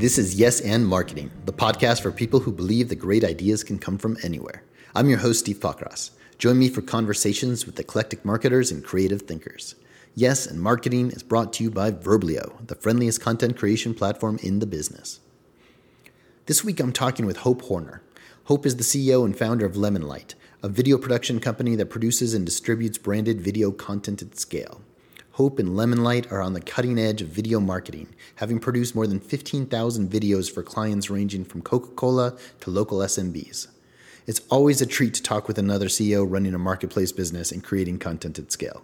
This is Yes and Marketing, the podcast for people who believe that great ideas can come from anywhere. I'm your host, Steve Fakras. Join me for conversations with eclectic marketers and creative thinkers. Yes and Marketing is brought to you by Verblio, the friendliest content creation platform in the business. This week, I'm talking with Hope Horner. Hope is the CEO and founder of Lemonlight, a video production company that produces and distributes branded video content at scale. Hope and Lemonlight are on the cutting edge of video marketing, having produced more than 15,000 videos for clients ranging from Coca-Cola to local SMBs. It's always a treat to talk with another CEO running a marketplace business and creating content at scale.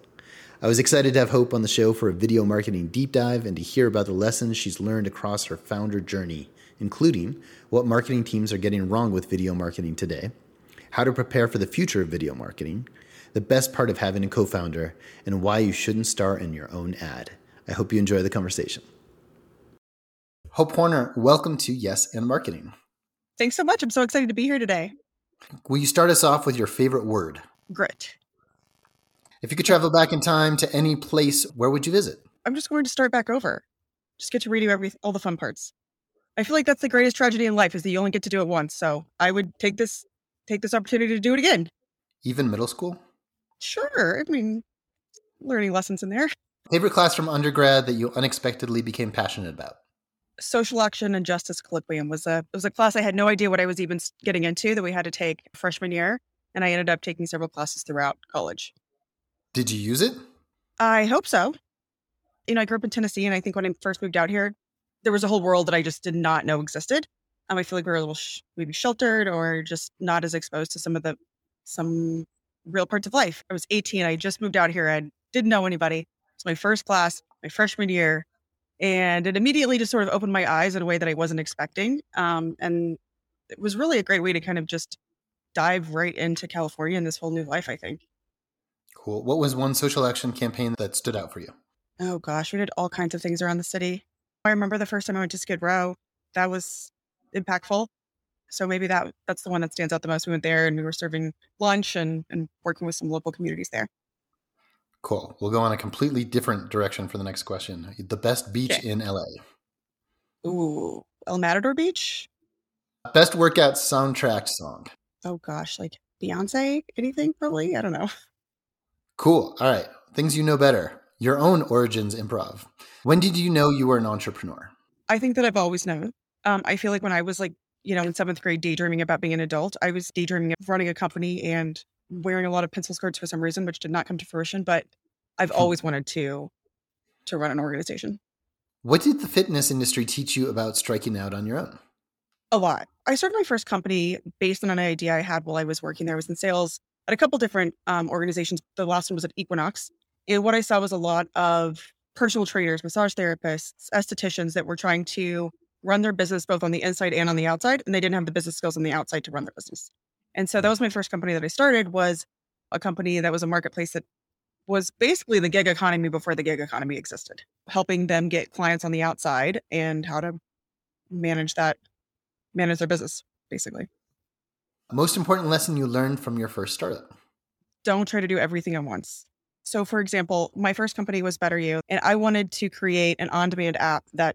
I was excited to have Hope on the show for a video marketing deep dive and to hear about the lessons she's learned across her founder journey, including what marketing teams are getting wrong with video marketing today, how to prepare for the future of video marketing, the best part of having a co-founder, and why you shouldn't star in your own ad. I hope you enjoy the conversation. Hope Horner, welcome to Yes and Marketing. Thanks so much. I'm so excited to be here today. Will you start us off with your favorite word? Grit. If you could travel back in time to any place, where would you visit? I'm just going to start back over. Just get to redo all the fun parts. I feel like that's the greatest tragedy in life is that you only get to do it once. So I would take this opportunity to do it again. Even middle school? Sure. I mean, learning lessons in there. Favorite class from undergrad that you unexpectedly became passionate about? Social action and justice colloquium was a class I had no idea what I was even getting into that we had to take freshman year. And I ended up taking several classes throughout college. Did you use it? I hope so. You know, I grew up in Tennessee, and I think when I first moved out here, there was a whole world that I just did not know existed. I feel like we were a little maybe sheltered or just not as exposed to some real parts of life. I was 18. I just moved out here. I didn't know anybody. It's my first class, my freshman year. And it immediately just sort of opened my eyes in a way that I wasn't expecting. And it was really a great way to kind of just dive right into California and this whole new life, I think. Cool. What was one social action campaign that stood out for you? Oh, gosh, we did all kinds of things around the city. I remember the first time I went to Skid Row. That was impactful. So maybe that's the one that stands out the most. We went there and we were serving lunch and working with some local communities there. Cool. We'll go on a completely different direction for the next question. The best beach in LA. Ooh, El Matador Beach? Best workout soundtrack song. Oh gosh, like Beyonce, anything probably? I don't know. Cool. All right. Things you know better. Your own origins improv. When did you know you were an entrepreneur? I think that I've always known. I feel like when I was in seventh grade daydreaming about being an adult, I was daydreaming of running a company and wearing a lot of pencil skirts for some reason, which did not come to fruition, but I've always wanted to run an organization. What did the fitness industry teach you about striking out on your own? A lot. I started my first company based on an idea I had while I was working there. I was in sales at a couple different organizations. The last one was at Equinox. And what I saw was a lot of personal trainers, massage therapists, estheticians that were trying to run their business both on the inside and on the outside. And they didn't have the business skills on the outside to run their business. And so that was my first company that I started, was a company that was a marketplace that was basically the gig economy before the gig economy existed, helping them get clients on the outside and how to manage their business, basically. Most important lesson you learned from your first startup? Don't try to do everything at once. So for example, my first company was Better You, and I wanted to create an on-demand app that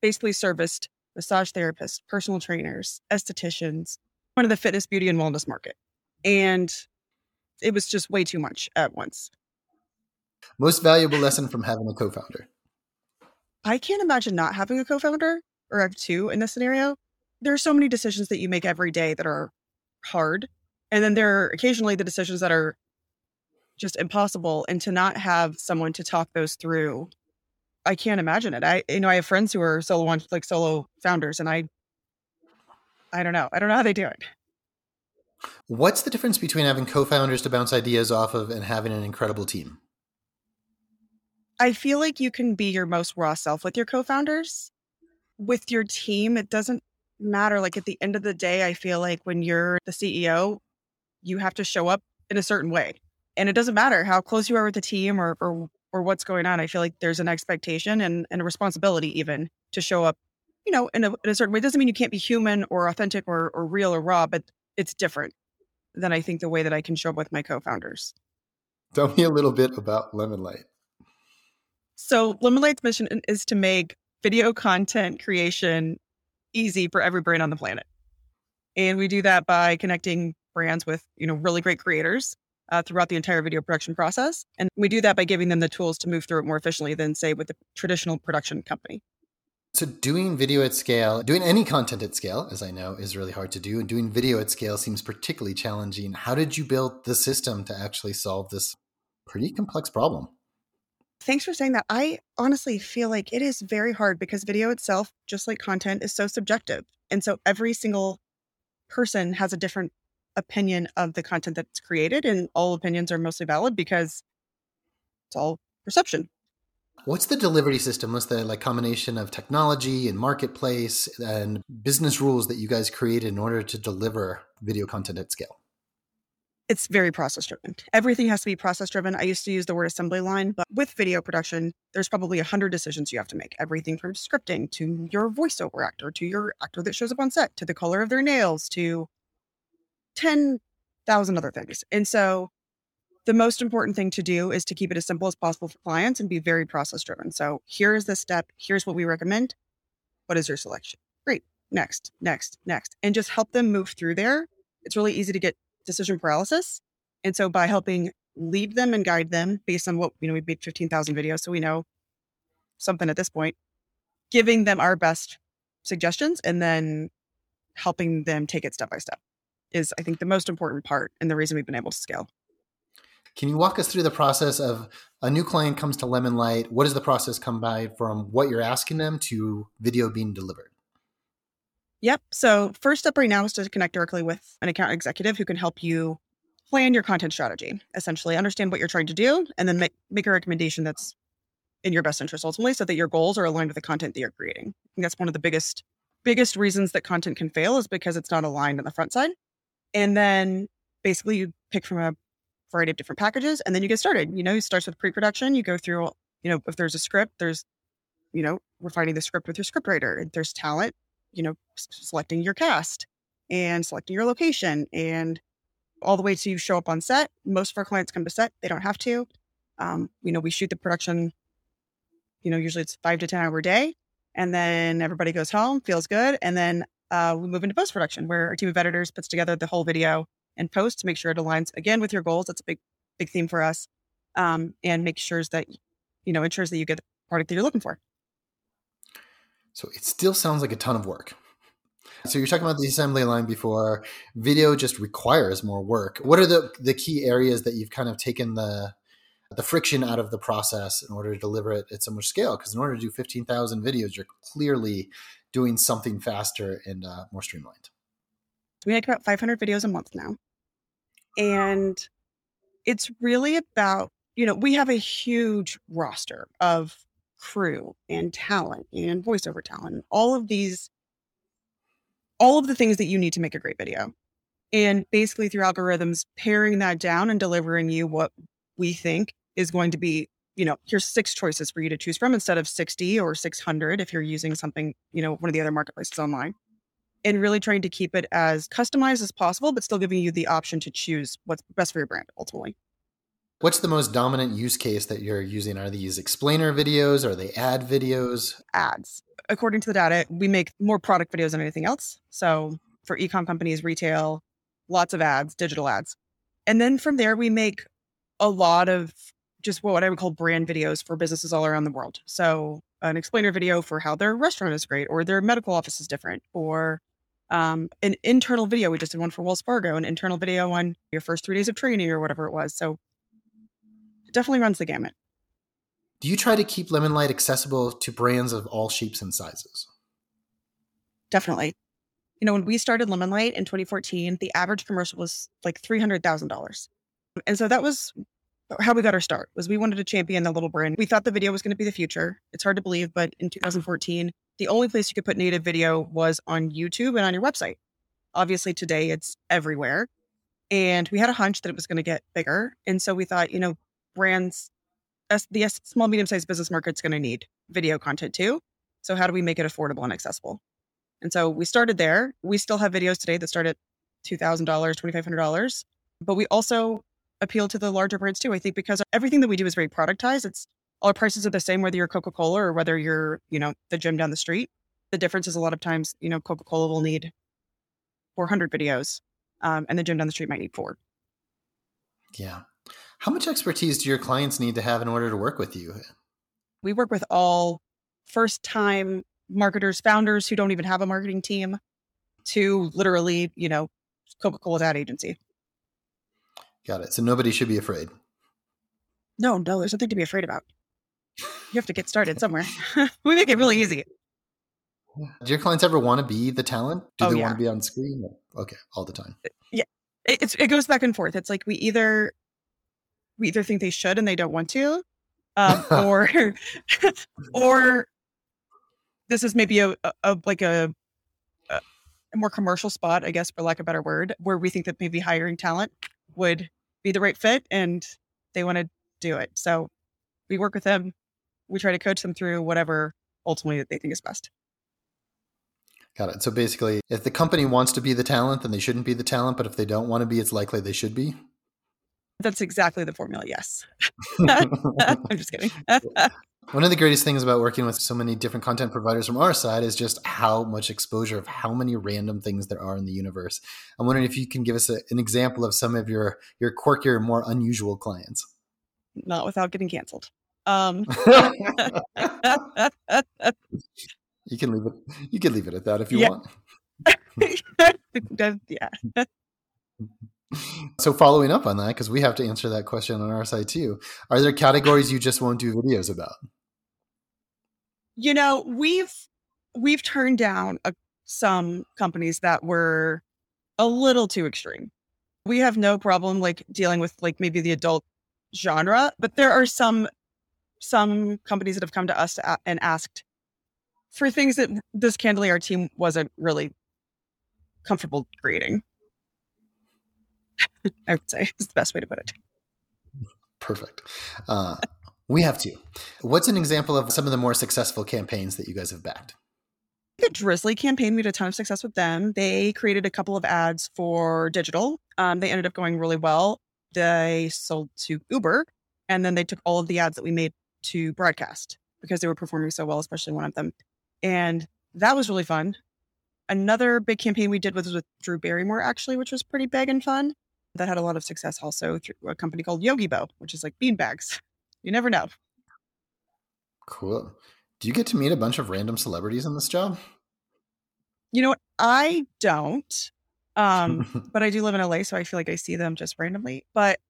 basically serviced massage therapists, personal trainers, estheticians, one of the fitness, beauty, and wellness market. And it was just way too much at once. Most valuable lesson from having a co-founder? I can't imagine not having a co-founder, or have two in this scenario. There are so many decisions that you make every day that are hard. And then there are occasionally the decisions that are just impossible. And to not have someone to talk those through, I can't imagine it. I have friends who are solo founders, and I don't know. I don't know how they do it. What's the difference between having co-founders to bounce ideas off of and having an incredible team? I feel like you can be your most raw self with your co-founders. With your team, it doesn't matter. Like at the end of the day, I feel like when you're the CEO, you have to show up in a certain way. And it doesn't matter how close you are with the team or what's going on. I feel like there's an expectation and a responsibility even to show up, in a certain way. It doesn't mean you can't be human or authentic or real or raw, but it's different than I think the way that I can show up with my co-founders. Tell me a little bit about Lemonlight. So Lemonlight's mission is to make video content creation easy for every brand on the planet. And we do that by connecting brands with, really great creators throughout the entire video production process. And we do that by giving them the tools to move through it more efficiently than, say, with the traditional production company. So doing video at scale, doing any content at scale, as I know, is really hard to do. And doing video at scale seems particularly challenging. How did you build the system to actually solve this pretty complex problem? Thanks for saying that. I honestly feel like it is very hard because video itself, just like content, is so subjective. And so every single person has a different opinion of the content that's created. And all opinions are mostly valid because it's all perception. What's the delivery system? What's the combination of technology and marketplace and business rules that you guys created in order to deliver video content at scale? It's very process driven. Everything has to be process driven. I used to use the word assembly line, but with video production, there's probably 100 decisions you have to make. Everything from scripting to your voiceover actor, to your actor that shows up on set, to the color of their nails, to 10,000 other things. And so the most important thing to do is to keep it as simple as possible for clients and be very process driven. So here's the step. Here's what we recommend. What is your selection? Great. Next, next, next. And just help them move through there. It's really easy to get decision paralysis. And so by helping lead them and guide them based on what, we've made 15,000 videos. So we know something at this point, giving them our best suggestions and then helping them take it step by step is, I think, the most important part and the reason we've been able to scale. Can you walk us through the process of a new client comes to Lemonlight? What does the process come by from what you're asking them to video being delivered? Yep. So first step right now is to connect directly with an account executive who can help you plan your content strategy, essentially understand what you're trying to do, and then make a recommendation that's in your best interest ultimately so that your goals are aligned with the content that you're creating. I think that's one of the biggest reasons that content can fail is because it's not aligned on the front side. And then basically you pick from a variety of different packages and then you get started. It starts with pre-production. You go through, if there's a script, there's, refining the script with your scriptwriter. If there's talent, selecting your cast and selecting your location and all the way to you show up on set. Most of our clients come to set. They don't have to. We shoot the production, usually it's 5 to 10 hour day. And then everybody goes home, feels good. And then we move into post-production where our team of editors puts together the whole video and posts to make sure it aligns again with your goals. That's a big theme for us. And make sure that, ensures that you get the product that you're looking for. So it still sounds like a ton of work. So you're talking about the assembly line before. Video just requires more work. What are the key areas that you've kind of taken the friction out of the process in order to deliver it at so much scale? Because in order to do 15,000 videos, you're clearly doing something faster and more streamlined. We make about 500 videos a month now. And it's really about, we have a huge roster of crew and talent and voiceover talent, and all of the things that you need to make a great video. And basically through algorithms, paring that down and delivering you what we think is going to be, here's 6 choices for you to choose from instead of 60 or 600 if you're using something, one of the other marketplaces online. And really trying to keep it as customized as possible, but still giving you the option to choose what's best for your brand ultimately. What's the most dominant use case that you're using? Are these explainer videos? Are they ad videos? Ads. According to the data, we make more product videos than anything else. So for e-com companies, retail, lots of ads, digital ads. And then from there, we make a lot of just what I would call brand videos for businesses all around the world. So an explainer video for how their restaurant is great or their medical office is different or an internal video. We just did one for Wells Fargo, an internal video on your first 3 days of training or whatever it was. So it definitely runs the gamut. Do you try to keep Lemonlight accessible to brands of all shapes and sizes? Definitely. When we started Lemonlight in 2014, the average commercial was like $300,000. And so that was how we got our start, was we wanted to champion the little brand. We thought the video was going to be the future. It's hard to believe, but in 2014, the only place you could put native video was on YouTube and on your website. Obviously today it's everywhere. And we had a hunch that it was going to get bigger. And so we thought, brands, the small, medium-sized business market's going to need video content too. So how do we make it affordable and accessible? And so we started there. We still have videos today that start at $2,000, $2,500, but we also appeal to the larger brands too. I think because everything that we do is very productized. It's all prices are the same, whether you're Coca-Cola or whether you're, the gym down the street. The difference is a lot of times, you know, Coca-Cola will need 400 videos and the gym down the street might need 4. Yeah. How much expertise do your clients need to have in order to work with you? We work with all first-time marketers, founders who don't even have a marketing team to literally, you know, Coca-Cola's ad agency. Got it. So nobody should be afraid. No, there's nothing to be afraid about. You have to get started somewhere. We make it really easy. Do your clients ever want to be the talent? Do they want to be on screen? Okay. All the time. Yeah. It goes back and forth. It's like we either think they should and they don't want to, or this is maybe a more commercial spot, I guess, for lack of a better word, where we think that maybe hiring talent would be the right fit and they want to do it. So we work with them. We try to coach them through whatever ultimately that they think is best. Got it. So basically, if the company wants to be the talent, then they shouldn't be the talent. But if they don't want to be, it's likely they should be. That's exactly the formula. Yes. I'm just kidding. One of the greatest things about working with so many different content providers from our side is just how much exposure of how many random things there are in the universe. I'm wondering if you can give us an example of some of your quirkier, more unusual clients. Not without getting canceled. You can leave it at that if you want. Yeah. So following up on that, because we have to answer that question on our side too. Are there categories you just won't do videos about? You know, we've turned down some companies that were a little too extreme. We have no problem like dealing with like maybe the adult genre, but there are some companies that have come to us and asked for things that this candidly, our team wasn't really comfortable creating. I would say is the best way to put it. Perfect. We have two. What's an example of some of the more successful campaigns that you guys have backed? The Drizzly campaign, we had a ton of success with them. They created a couple of ads for digital. They ended up going really well. They sold to Uber, and then they took all of the ads that we made to broadcast because they were performing so well, especially one of them. And that was really fun. Another big campaign we did was with Drew Barrymore, actually, which was pretty big and fun. That had a lot of success also through a company called Yogi Bo, which is like beanbags. You never know. Cool. Do you get to meet a bunch of random celebrities in this job? You know what? I don't, but I do live in LA, so I feel like I see them just randomly. But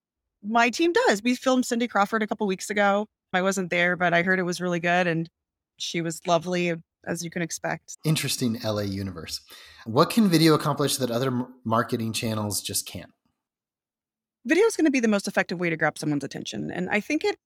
my team does. We filmed Cindy Crawford a couple weeks ago. I wasn't there, but I heard it was really good, and she was lovely, as you can expect. Interesting LA universe. What can video accomplish that other marketing channels just can't? Video is going to be the most effective way to grab someone's attention. And I think it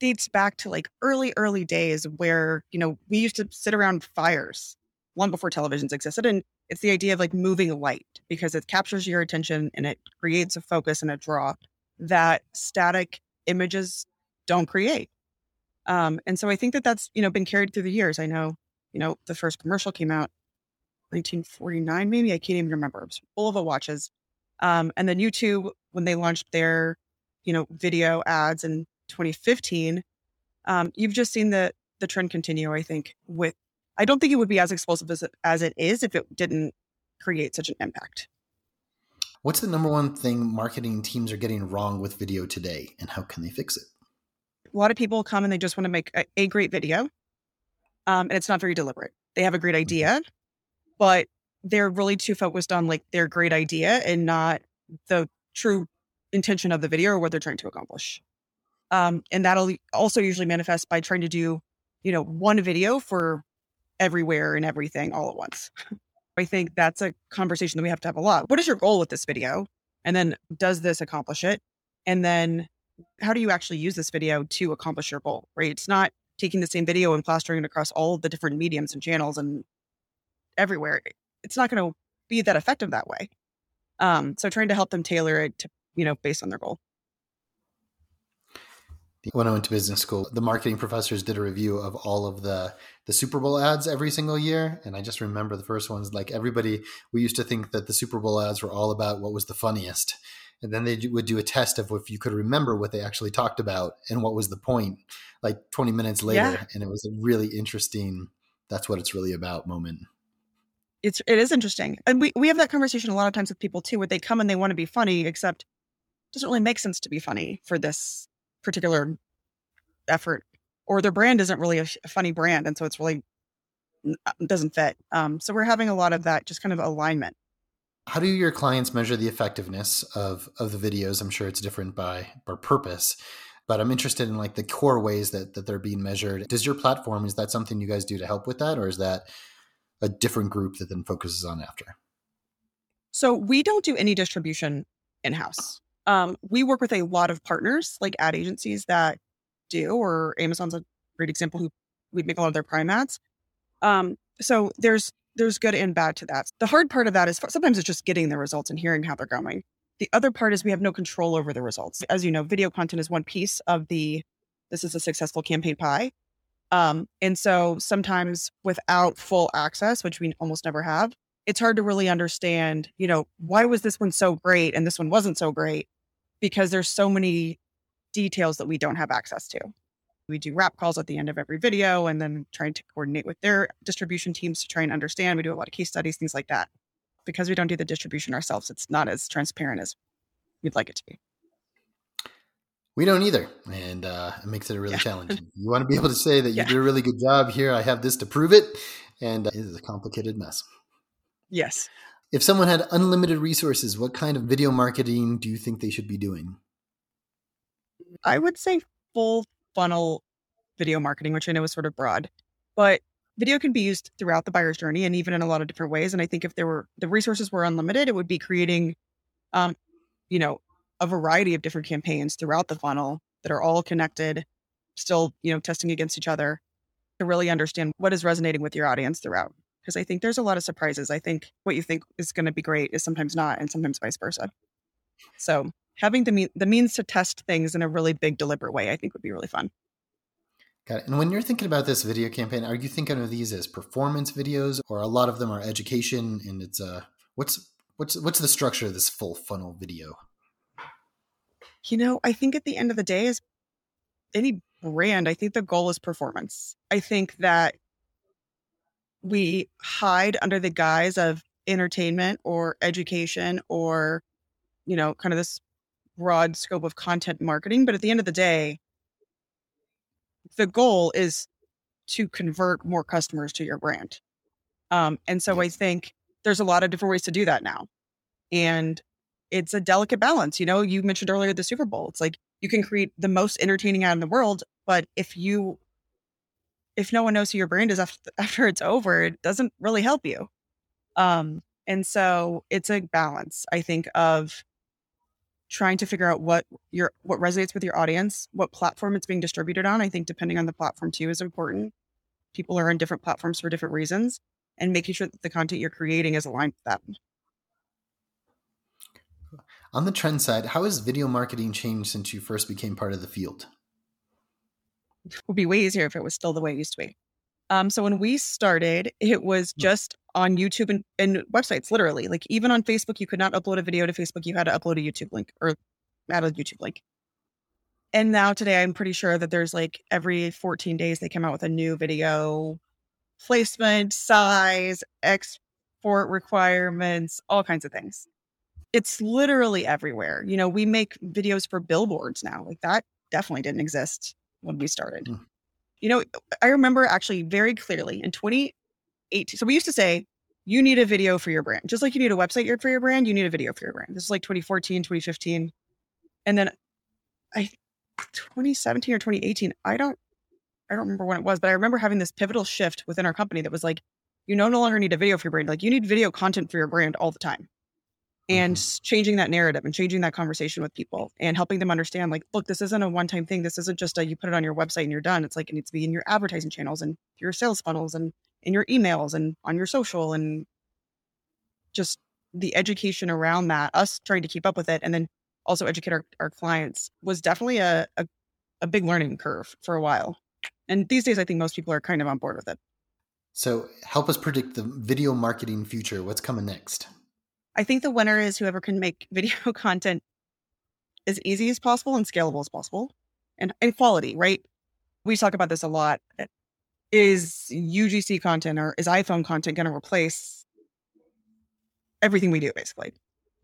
dates back to like early days where, you know, we used to sit around fires long before televisions existed. And it's the idea of like moving light because it captures your attention and it creates a focus and a draw that static images don't create. And so I think that that's, you know, been carried through the years. I know, you know, the first commercial came out 1949, maybe. I can't even remember. It was full of watches. And then YouTube, when they launched their, you know, video ads in 2015, you've just seen the trend continue, I think, with, I don't think it would be as explosive as it is if it didn't create such an impact. What's the number one thing marketing teams are getting wrong with video today, and how can they fix it? A lot of people come and they just want to make a great video. And it's not very deliberate. They have a great idea, but they're really too focused on like their great idea and not the true intention of the video or what they're trying to accomplish. And that'll also usually manifest by trying to do, you know, one video for everywhere and everything all at once. I think that's a conversation that we have to have a lot. What is your goal with this video? And then does this accomplish it? And then how do you actually use this video to accomplish your goal, right? It's not taking the same video and plastering it across all of the different mediums and channels and everywhere. It's not going to be that effective that way. So trying to help them tailor it to, you know, based on their goal. When I went to business school, the marketing professors did a review of all of the Super Bowl ads every single year. And I just remember the first ones, like everybody, we used to think that the Super Bowl ads were all about what was the funniest. And then they would do a test of if you could remember what they actually talked about and what was the point, like 20 minutes later. Yeah. And it was a really interesting that's what it's really about moment. It is interesting. And we have that conversation a lot of times with people too, where they come and they want to be funny, except it doesn't really make sense to be funny for this particular effort, or their brand isn't really a funny brand. And so it's really doesn't fit. So we're having a lot of that just kind of alignment. How do your clients measure the effectiveness of the videos? I'm sure it's different by purpose, but I'm interested in like the core ways that they're being measured. Does your platform, is that something you guys do to help with that? Or is that a different group that then focuses on after? So we don't do any distribution in-house. We work with a lot of partners, like ad agencies that do, or Amazon's a great example, who we make a lot of their Prime ads. So there's good and bad to that. The hard part of that is sometimes it's just getting the results and hearing how they're going. The other part is we have no control over the results. As you know, video content is one piece of this is a successful campaign pie. And so sometimes without full access, which we almost never have, it's hard to really understand, why was this one so great and this one wasn't so great? Because there's so many details that we don't have access to. We do wrap calls at the end of every video and then trying to coordinate with their distribution teams to try and understand. We do a lot of case studies, things like that. Because we don't do the distribution ourselves, it's not as transparent as we'd like it to be. We don't either. And it makes it really challenging. You want to be able to say that you did a really good job here. I have this to prove it. And it is a complicated mess. Yes. If someone had unlimited resources, what kind of video marketing do you think they should be doing? I would say full funnel video marketing, which I know is sort of broad, but video can be used throughout the buyer's journey and even in a lot of different ways. And I think if the resources were unlimited, it would be creating, a variety of different campaigns throughout the funnel that are all connected, still, testing against each other to really understand what is resonating with your audience throughout. Because I think there's a lot of surprises. I think what you think is going to be great is sometimes not, and sometimes vice versa. So having the means to test things in a really big, deliberate way, I think would be really fun. Got it. And when you're thinking about this video campaign, are you thinking of these as performance videos, or a lot of them are education? And it's what's the structure of this full funnel video? I think at the end of the day, is any brand, I think the goal is performance. I think that we hide under the guise of entertainment or education or, kind of this broad scope of content marketing. But at the end of the day, the goal is to convert more customers to your brand. And so I think there's a lot of different ways to do that now. And it's a delicate balance. You mentioned earlier the Super Bowl. It's like you can create the most entertaining ad in the world, but if no one knows who your brand is after it's over, it doesn't really help you. And so it's a balance, I think, of trying to figure out what resonates with your audience, what platform it's being distributed on. I think depending on the platform too is important. People are on different platforms for different reasons, and making sure that the content you're creating is aligned with that. On the trend side, how has video marketing changed since you first became part of the field? It would be way easier if it was still the way it used to be. So when we started, it was just on YouTube and websites, literally. Like even on Facebook, you could not upload a video to Facebook. You had to upload a YouTube link or add a YouTube link. And now today, I'm pretty sure that there's like every 14 days, they come out with a new video placement, size, export requirements, all kinds of things. It's literally everywhere. We make videos for billboards now. Like that definitely didn't exist when we started. Mm. I remember actually very clearly in 2018. So we used to say, you need a video for your brand. Just like you need a website for your brand, you need a video for your brand. This is like 2014, 2015. And then 2017 or 2018, I don't remember when it was, but I remember having this pivotal shift within our company that was like, you no longer need a video for your brand. Like you need video content for your brand all the time. And changing that narrative and changing that conversation with people and helping them understand, like, look, this isn't a one-time thing. This isn't just you put it on your website and you're done. It's like, it needs to be in your advertising channels and your sales funnels and in your emails and on your social, and just the education around that, us trying to keep up with it and then also educate our clients was definitely a big learning curve for a while. And these days, I think most people are kind of on board with it. So help us predict the video marketing future. What's coming next? I think the winner is whoever can make video content as easy as possible and scalable as possible and quality, right? We talk about this a lot. is UGC content or is iPhone content going to replace everything we do, basically?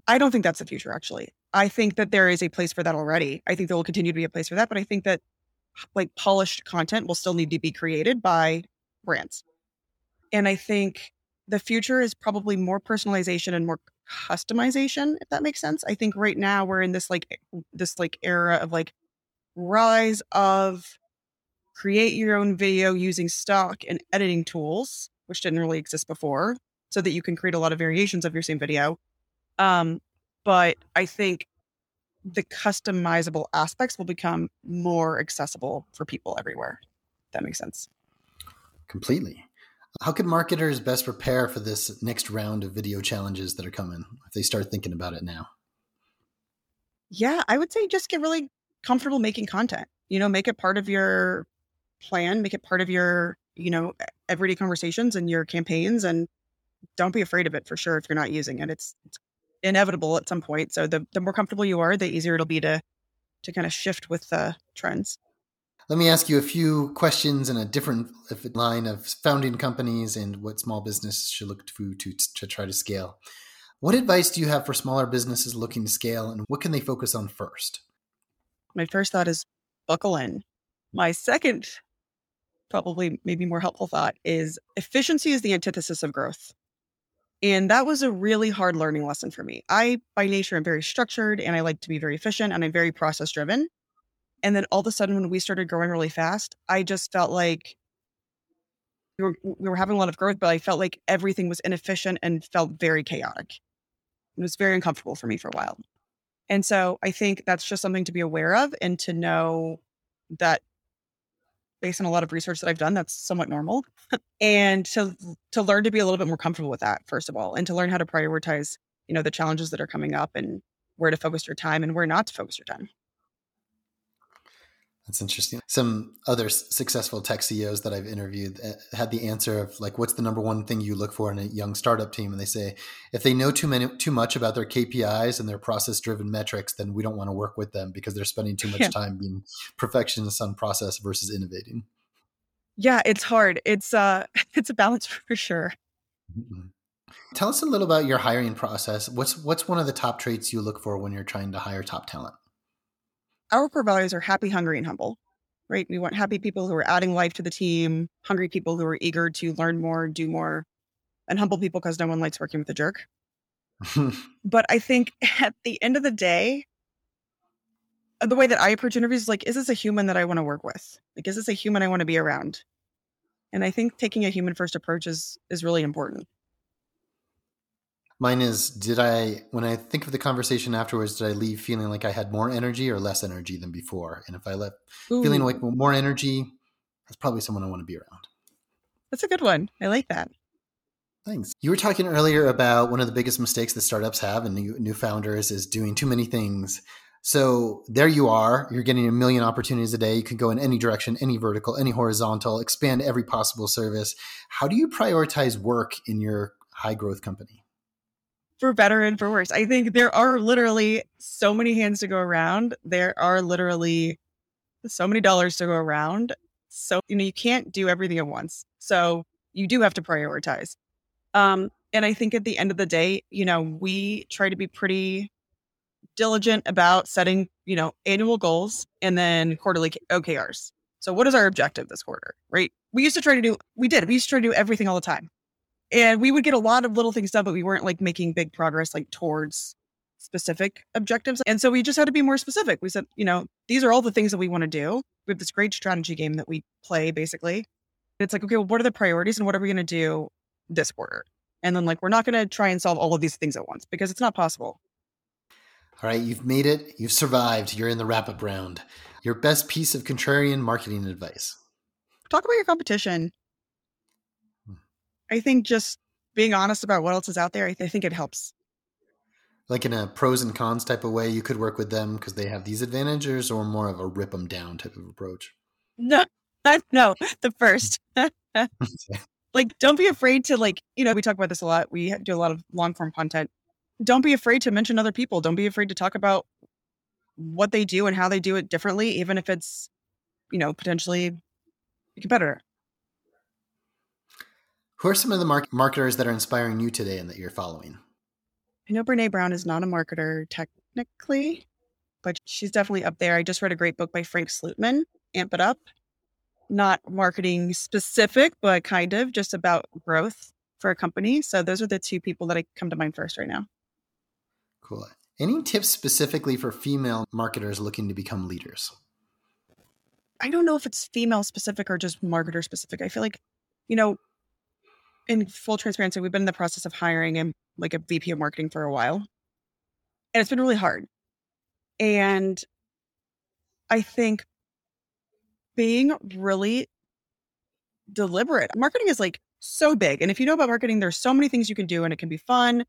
I don't think that's the future, actually. I think that there is a place for that already. I think there will continue to be a place for that. But I think that like polished content will still need to be created by brands. And I think the future is probably more personalization and more customization, if that makes sense. I think right now we're in this era of like rise of create your own video using stock and editing tools, which didn't really exist before, so that you can create a lot of variations of your same video. But I think the customizable aspects will become more accessible for people everywhere. If that makes sense. Completely. How could marketers best prepare for this next round of video challenges that are coming if they start thinking about it now? Yeah, I would say just get really comfortable making content. You know, make it part of your plan, make it part of your, you know, everyday conversations and your campaigns, and don't be afraid of it for sure if you're not using it. It's inevitable at some point. So the more comfortable you are, the easier it'll be to kind of shift with the trends. Let me ask you a few questions in a different line of founding companies and what small businesses should look to try to scale. What advice do you have for smaller businesses looking to scale, and what can they focus on first? My first thought is buckle in. My second, probably maybe more helpful thought is efficiency is the antithesis of growth. And that was a really hard learning lesson for me. I, by nature, am very structured and I like to be very efficient and I'm very process driven. And then all of a sudden, when we started growing really fast, I just felt like we were having a lot of growth, but I felt like everything was inefficient and felt very chaotic. It was very uncomfortable for me for a while. And so I think that's just something to be aware of and to know that based on a lot of research that I've done, that's somewhat normal. And to learn to be a little bit more comfortable with that, first of all, and to learn how to prioritize, you know, the challenges that are coming up and where to focus your time and where not to focus your time. That's interesting. Some other successful tech CEOs that I've interviewed had the answer of like, what's the number one thing you look for in a young startup team? And they say, if they know too much about their KPIs and their process-driven metrics, then we don't want to work with them because they're spending too much time being perfectionists on process versus innovating. Yeah, it's hard. It's a balance for sure. Mm-hmm. Tell us a little about your hiring process. What's one of the top traits you look for when you're trying to hire top talent? Our core values are happy, hungry, and humble, right? We want happy people who are adding life to the team, hungry people who are eager to learn more, do more, and humble people because no one likes working with a jerk. But I think at the end of the day, the way that I approach interviews is like, is this a human that I want to work with? Like, is this a human I want to be around? And I think taking a human-first approach is really important. Mine is, when I think of the conversation afterwards, did I leave feeling like I had more energy or less energy than before? And if I left feeling like more energy, that's probably someone I want to be around. That's a good one. I like that. Thanks. You were talking earlier about one of the biggest mistakes that startups have and new founders is doing too many things. So there you are. You're getting a million opportunities a day. You can go in any direction, any vertical, any horizontal, expand every possible service. How do you prioritize work in your high growth company? For better and for worse. I think there are literally so many hands to go around. There are literally so many dollars to go around. So, you know, you can't do everything at once. So you do have to prioritize. And I think at the end of the day, you know, we try to be pretty diligent about setting, you know, annual goals and then quarterly OKRs. So what is our objective this quarter, right? We used to try to do everything all the time. And we would get a lot of little things done, but we weren't like making big progress like towards specific objectives. And so we just had to be more specific. We said, you know, these are all the things that we want to do. We have this great strategy game that we play basically. It's like, okay, well, what are the priorities and what are we going to do this quarter? And then like, we're not going to try and solve all of these things at once because it's not possible. All right. You've made it. You've survived. You're in the wrap-up round. Your best piece of contrarian marketing advice. Talk about your competition. I think just being honest about what else is out there, I think it helps. Like in a pros and cons type of way, you could work with them because they have these advantages, or more of a rip them down type of approach? No, the first. Like, don't be afraid to like, you know, we talk about this a lot. We do a lot of long form content. Don't be afraid to mention other people. Don't be afraid to talk about what they do and how they do it differently, even if it's, you know, potentially a competitor. Who are some of the marketers that are inspiring you today and that you're following? I know Brene Brown is not a marketer technically, but she's definitely up there. I just read a great book by Frank Slootman, Amp It Up. Not marketing specific, but kind of just about growth for a company. So those are the two people that come to mind first right now. Cool. Any tips specifically for female marketers looking to become leaders? I don't know if it's female specific or just marketer specific. I feel like, in full transparency, we've been in the process of hiring a VP of marketing for a while, and it's been really hard. And I think being really deliberate, marketing is so big. And if you know about marketing, there's so many things you can do and it can be fun,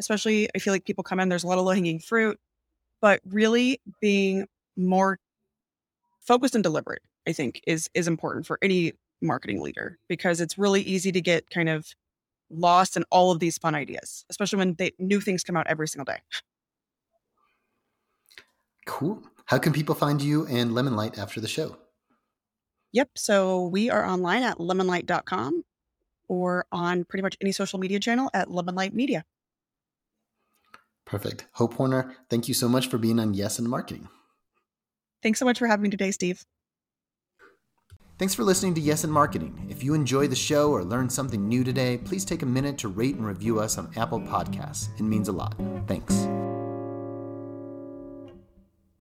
especially I feel like people come in, there's a lot of low hanging fruit, but really being more focused and deliberate, I think is important for any marketing leader, because it's really easy to get kind of lost in all of these fun ideas, especially when new things come out every single day. Cool. How can people find you and Lemonlight after the show? Yep. So we are online at lemonlight.com or on pretty much any social media channel at Lemonlight Media. Perfect. Hope Horner, thank you so much for being on Yes in Marketing. Thanks so much for having me today, Steve. Thanks for listening to Yes in Marketing. If you enjoy the show or learned something new today, please take a minute to rate and review us on Apple Podcasts. It means a lot. Thanks.